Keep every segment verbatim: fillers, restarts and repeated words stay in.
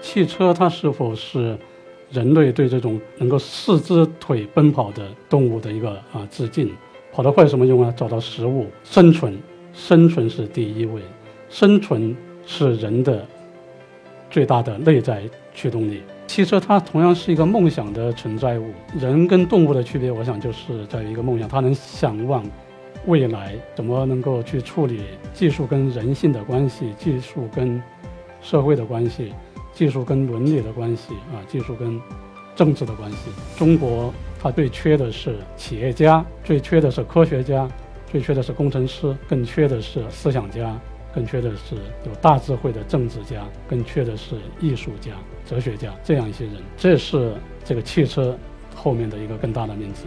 汽车它是否是人类对这种能够四肢腿奔跑的动物的一个啊致敬？跑得快有什么用啊？找到食物，生存，生存是第一位，生存是人的最大的内在驱动力。汽车它同样是一个梦想的存在物，人跟动物的区别，我想就是在于一个梦想，它能向往未来，怎么能够去处理技术跟人性的关系，技术跟社会的关系，技术跟伦理的关系啊，技术跟政治的关系。中国它最缺的是企业家，最缺的是科学家，最缺的是工程师，更缺的是思想家，更缺的是有大智慧的政治家，更缺的是艺术家、哲学家这样一些人。这是这个汽车后面的一个更大的命题。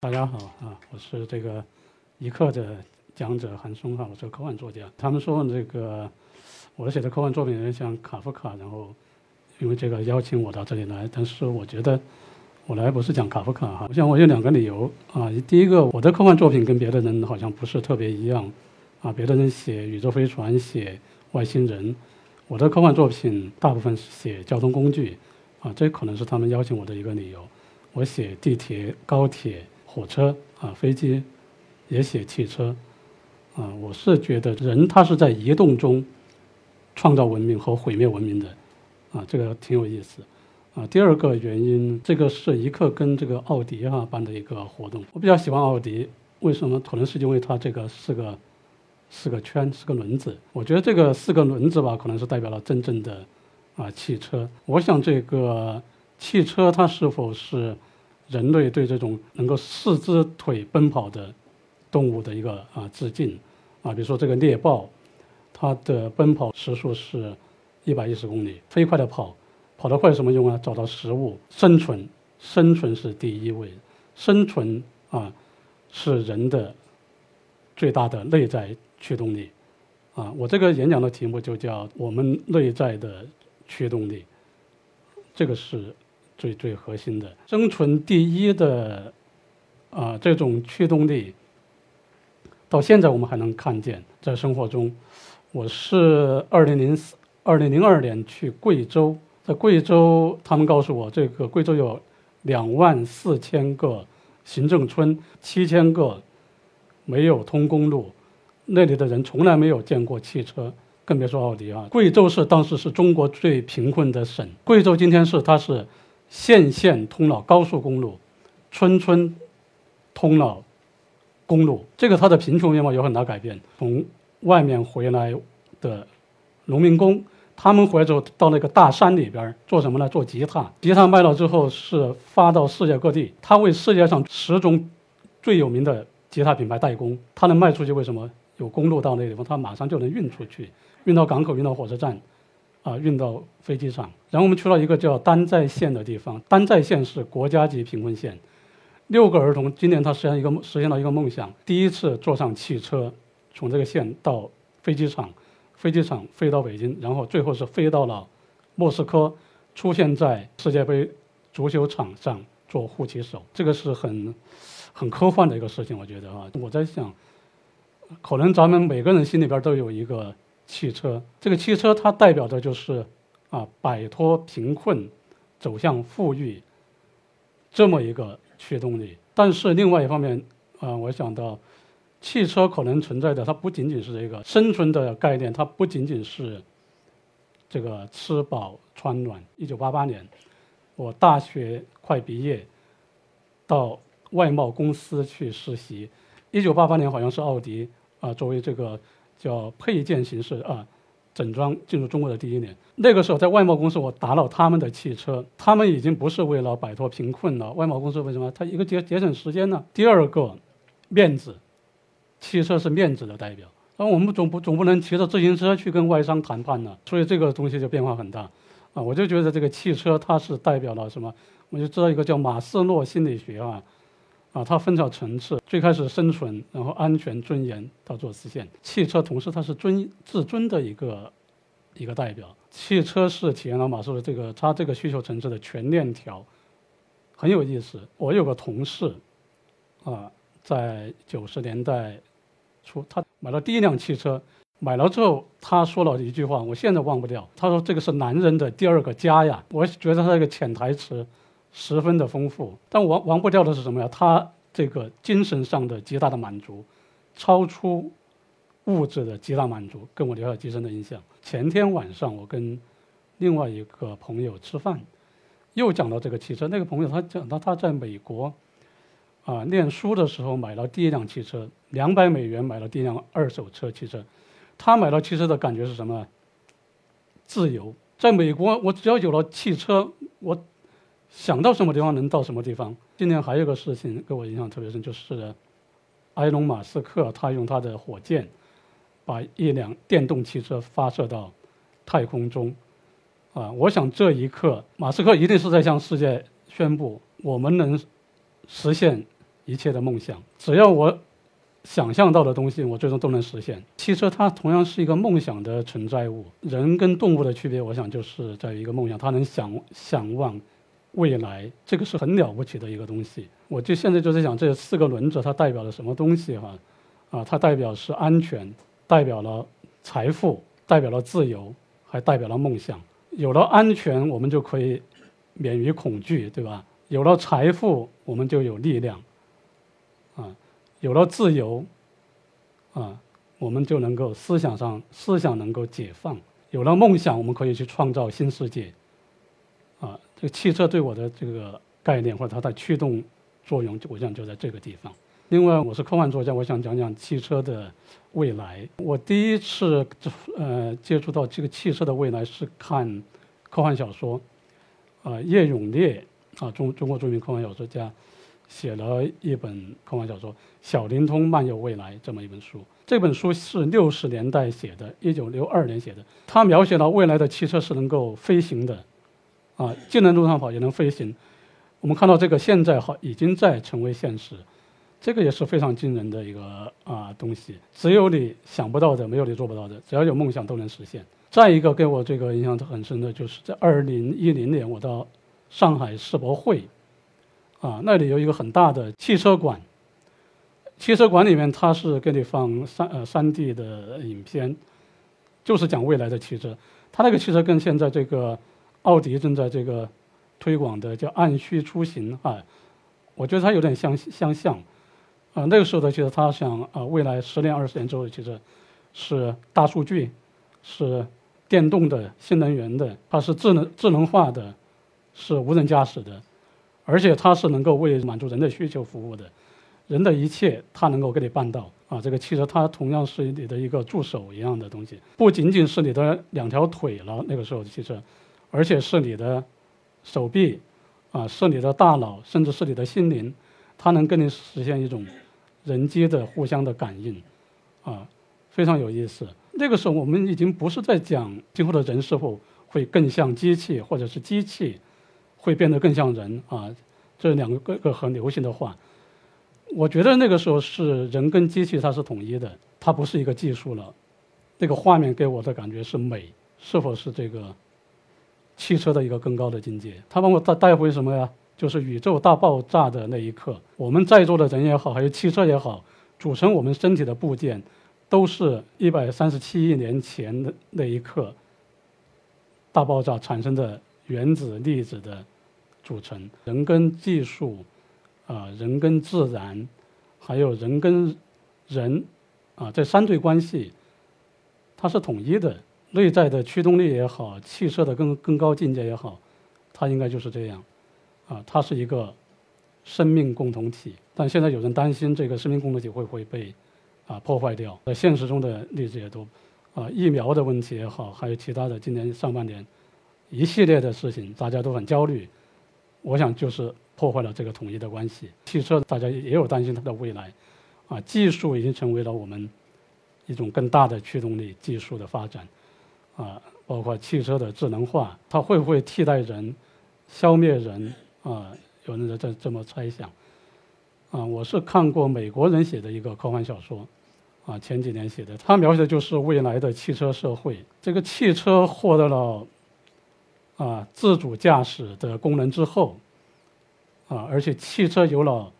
大家好啊，我是这个一课的讲者韩松哈，我是科幻作家。他们说这个我写的科幻作品有点像卡夫卡，然后因为这个邀请我到这里来，但是我觉得我来不是讲卡夫卡哈，我想我有两个理由啊。第一个，我的科幻作品跟别的人好像不是特别一样啊，别的人写宇宙飞船、写外星人，我的科幻作品大部分是写交通工具啊，这可能是他们邀请我的一个理由。我写地铁、高铁、火车啊，飞机，也写汽车，啊，我是觉得人他是在移动中创造文明和毁灭文明的，啊，这个挺有意思，啊，第二个原因，这个是一课跟这个奥迪哈、啊、办的一个活动，我比较喜欢奥迪，为什么？可能是因为它这个四个四个圈四个轮子，我觉得这个四个轮子吧，可能是代表了真正的啊汽车。我想这个汽车它是否是人类对这种能够四肢腿奔跑的动物的一个啊致敬啊，比如说这个猎豹，它的奔跑时速是一百一十公里，飞快的跑，跑得快有什么用啊？找到食物，生存，生存是第一位，生存啊是人的最大的内在驱动力啊。我这个演讲的题目就叫我们内在的驱动力，这个是最最核心的生存第一的啊、呃、这种驱动力，到现在我们还能看见在生活中。我是二零零四二零零二年去贵州，在贵州他们告诉我，这个贵州有两万四千个行政村，七千个没有通公路，那里的人从来没有见过汽车。更别说奥迪啊！贵州是当时是中国最贫困的省，贵州今天是它是县县通了高速公路，村村通了公路，这个它的贫穷面貌有很大改变。从外面回来的农民工，他们回来之后到那个大山里边做什么呢？做吉他，吉他卖了之后是发到世界各地，他为世界上十种最有名的吉他品牌代工，他能卖出去，为什么？有公路到那地方，它马上就能运出去，运到港口，运到火车站，啊、呃，运到飞机场。然后我们去到一个叫丹寨县的地方，丹寨县是国家级贫困县，六个儿童今年他实现一个实现了一个梦想，第一次坐上汽车，从这个县到飞机场，飞机场飞到北京，然后最后是飞到了莫斯科，出现在世界杯足球场上做护旗手，这个是很很科幻的一个事情，我觉得啊，我在想。可能咱们每个人心里边都有一个汽车，这个汽车它代表的就是啊摆脱贫困走向富裕这么一个驱动力。但是另外一方面啊、呃，我想到汽车可能存在的它不仅仅是这个生存的概念，它不仅仅是这个吃饱穿暖。一九八八年我大学快毕业到外贸公司去实习，一九八八年好像是奥迪啊、呃，作为这个叫配件形式啊、呃，整装进入中国的第一年。那个时候在外贸公司，我打扰他们的汽车，他们已经不是为了摆脱贫困了。外贸公司为什么？它一个节节省时间呢？第二个，面子，汽车是面子的代表。那我们总不总不能骑着自行车去跟外商谈判呢？所以这个东西就变化很大。啊，我就觉得这个汽车它是代表了什么？我就知道一个叫马斯洛心理学啊，啊，它分成层次，最开始生存，然后安全、尊严到做实现。汽车同时它是尊自尊的一个一个代表，汽车是体现了马斯洛这个它这个需求层次的全链条，很有意思。我有个同事，啊，在九十年代初，他买了第一辆汽车。 买了之后，他说了一句话，我现在忘不掉。他说：“这个是男人的第二个家呀。”我觉得他这个潜台词十分的丰富。但忘忘不掉的是什么呀？他这个精神上的极大的满足，超出物质的极大满足，跟我留下极深的印象。前天晚上我跟另外一个朋友吃饭，又讲到这个汽车。那个朋友他讲到他在美国啊、呃、念书的时候买了第一辆汽车，两百美元买了第一辆二手车汽车。 他买到汽车的感觉是什么呢？自由。在美国，我只要有了汽车，我想到什么地方能到什么地方。今年还有一个事情给我印象特别深，就是埃隆·马斯克他用他的火箭把一辆电动汽车发射到太空中。啊，我想这一刻，马斯克一定是在向世界宣布：我们能实现一切的梦想，只要我。 想象到的东西，我最终都能实现。汽车它同样是一个梦想的存在物。人跟动物的区别，我想就是在于一个梦想，它能想想望未来，这个是很了不起的一个东西。我就现在就在想，这四个轮子它代表了什么东西哈？啊，它代表是安全，代表了财富，代表了自由，还代表了梦想。有了安全，我们就可以免于恐惧，对吧？有了财富，我们就有力量，啊。 有了自由，啊，我们就能够思想上思想能够解放；有了梦想，我们可以去创造新世界。啊，这个汽车对我的这个概念或者它的驱动作用，我想就在这个地方。另外，我是科幻作家，我想讲讲汽车的未来。我第一次呃接触到这个汽车的未来是看科幻小说，啊、呃，叶永烈啊，中中国著名科幻小说家。 写了一本科幻小说《小灵通漫游未来》这么一本书，这本书是六十年代写的，一九六二年写的。它描写了未来的汽车是能够飞行的，啊，既能路上跑也能飞行。我们看到这个现在好已经在成为现实，这个也是非常惊人的一个啊东西。只有你想不到的，没有你做不到的。只要有梦想都能实现。再一个给我这个印象很深的就是在二零一零年，我到上海世博会。 啊，那里有一个很大的汽车馆。汽车馆里面，它是给你放三呃三 D 的影片，就是讲未来的汽车。它那个汽车跟现在这个奥迪正在这个推广的叫按需出行啊，我觉得它有点相相像。啊，那个时候的汽车，它想啊，未来十年、二十年之后的汽车是大数据，是电动的、新能源的，它是智能智能化的，是无人驾驶的。 而且它是能够为满足人的需求服务的，人的一切它能够给你办到啊！这个汽车它同样是你的一个助手一样的东西，不仅仅是你的两条腿了，那个时候的汽车，而且是你的手臂，啊，是你的大脑，甚至是你的心灵，它能跟你实现一种人机的互相的感应，啊，非常有意思。那个时候我们已经不是在讲今后的人是否会更像机器，或者是机器。 会变得更像人啊，这两个个很流行的话，我觉得那个时候是人跟机器它是统一的，它不是一个技术了。那个画面给我的感觉是美，是否是这个汽车的一个更高的境界？它把我带带回什么呀？就是宇宙大爆炸的那一刻，我们在座的人也好，还有汽车也好，组成我们身体的部件，都是一百三十七亿年前的那一刻大爆炸产生的原子粒子的。 组成人跟技术，啊、呃，人跟自然，还有人跟人，啊、呃，这三对关系，它是统一的。内在的驱动力也好，汽车的更更高境界也好，它应该就是这样，啊、呃，它是一个生命共同体。但现在有人担心这个生命共同体会不会被啊、呃、破坏掉？在现实中的例子也多，啊、呃，疫苗的问题也好，还有其他的，今年上半年一系列的事情，大家都很焦虑。 我想就是破坏了这个统一的关系。汽车大家也有担心它的未来，啊，技术已经成为了我们一种更大的驱动力，技术的发展，啊，包括汽车的智能化，它会不会替代人、消灭人啊、呃？有人在这么猜想。啊、呃，我是看过美国人写的一个科幻小说，啊、呃，前几年写的，他描写的就是未来的汽车社会。这个汽车获得了啊、呃、自主驾驶的功能之后，啊、呃，而且汽车有了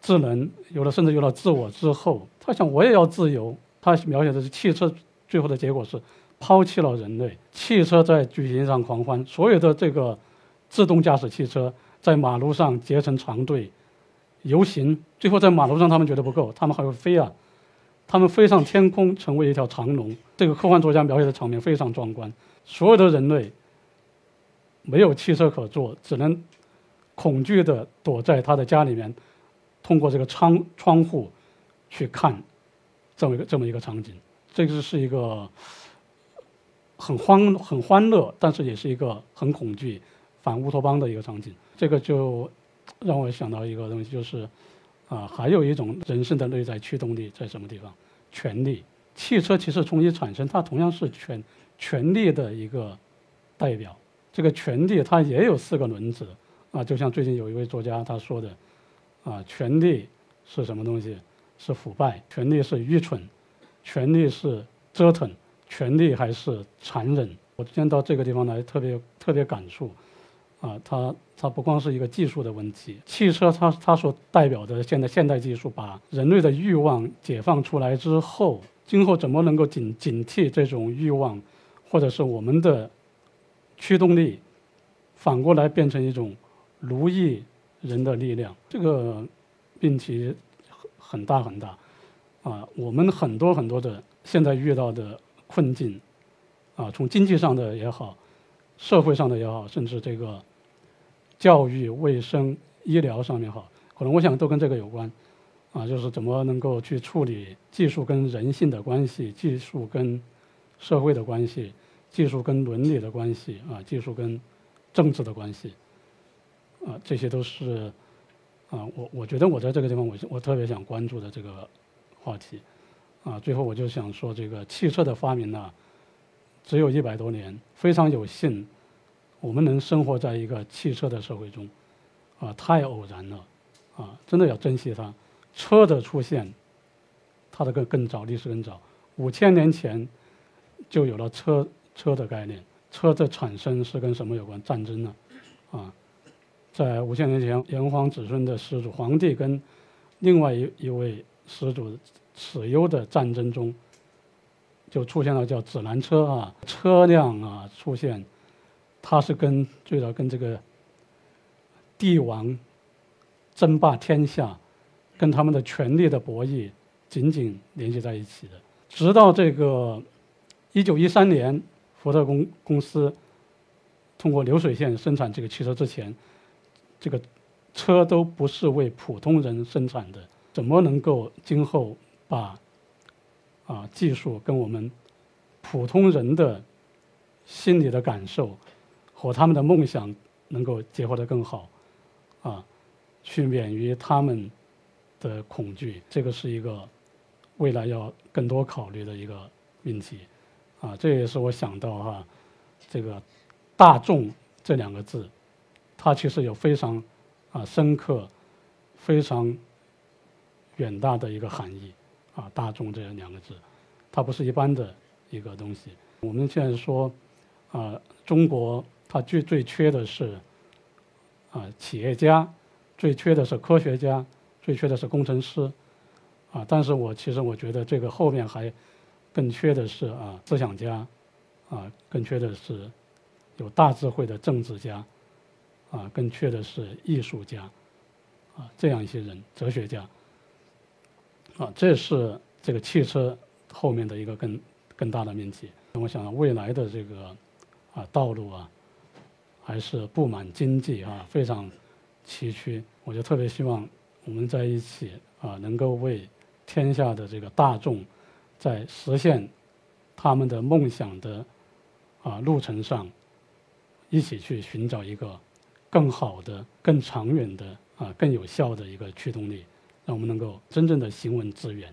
智能，有了甚至有了自我之后，他想我也要自由。他描写的是汽车最后的结果是。 抛弃了人类，汽车在举行上狂欢，所有的这个自动驾驶汽车在马路上结成长队游行，最后在马路上他们觉得不够，他们还会飞啊，他们飞上天空，成为一条长龙。这个科幻作家描写的场面非常壮观，所有的人类没有汽车可坐，只能恐惧地躲在他的家里面，通过这个窗窗户去看这么一个这么一个场景。这个是一个。 很欢很欢乐，但是也是一个很恐惧、反乌托邦的一个场景。这个就让我想到一个东西，就是啊、呃，还有一种人生的内在驱动力在什么地方？权力。汽车其实从其产生，它同样是权权力的一个代表。这个权力它也有四个轮子啊、呃，就像最近有一位作家他说的啊、呃，权力是什么东西？是腐败，权力是愚蠢，权力是折腾。 权力还是残忍？我今天到这个地方来，特别特别感触，啊、呃，它它不光是一个技术的问题，汽车它它所代表的现在现代技术，把人类的欲望解放出来之后，今后怎么能够警警惕这种欲望，或者是我们的驱动力，反过来变成一种奴役人的力量？这个命题很大很大，啊、呃，我们很多很多的现在遇到的。 困境，啊，从经济上的也好，社会上的也好，甚至这个教育、卫生、医疗上面好，可能我想都跟这个有关，啊，就是怎么能够去处理技术跟人性的关系，技术跟社会的关系，技术跟伦理的关系，啊，技术跟政治的关系，啊，这些都是，啊，我我觉得我在这个地方我我特别想关注的这个话题。 啊，最后我就想说，这个汽车的发明呢、啊，只有一百多年，非常有幸，我们能生活在一个汽车的社会中，啊，太偶然了，啊，真的要珍惜它。车的出现，它的更更早，历史更早，五千年前就有了车车的概念。车的产生是跟什么有关？战争呢？啊，在五千年前，炎黄子孙的始祖皇帝跟另外一一位始祖。 蚩尤的战争中，就出现了叫指南车啊，车辆啊出现，它是跟最早跟这个帝王争霸天下，跟他们的权力的博弈紧紧联系在一起的。直到这个一九一三年，福特公公司通过流水线生产这个汽车之前，这个车都不是为普通人生产的，怎么能够今后？ 把啊技术跟我们普通人的心理的感受和他们的梦想能够结合得更好，啊，去免于他们的恐惧，这个是一个未来要更多考虑的一个命题，啊，这也是我想到哈、啊，这个“大众”这两个字，它其实有非常啊深刻、非常远大的一个含义。 啊，大众这两个字，它不是一般的一个东西。我们现在说，啊、呃，中国它最最缺的是，啊、呃，企业家，最缺的是科学家，最缺的是工程师，啊，但是我其实我觉得这个后面还更缺的是啊，思想家，啊，更缺的是有大智慧的政治家，啊，更缺的是艺术家，啊，这样一些人，哲学家。 啊，这是这个汽车后面的一个更更大的命题。我想未来的这个啊道路啊，还是布满荆棘啊，非常崎岖。我就特别希望我们在一起啊，能够为天下的这个大众，在实现他们的梦想的啊路程上，一起去寻找一个更好的、更长远的啊、更有效的一个驱动力。 让我们能够真正的行文致远。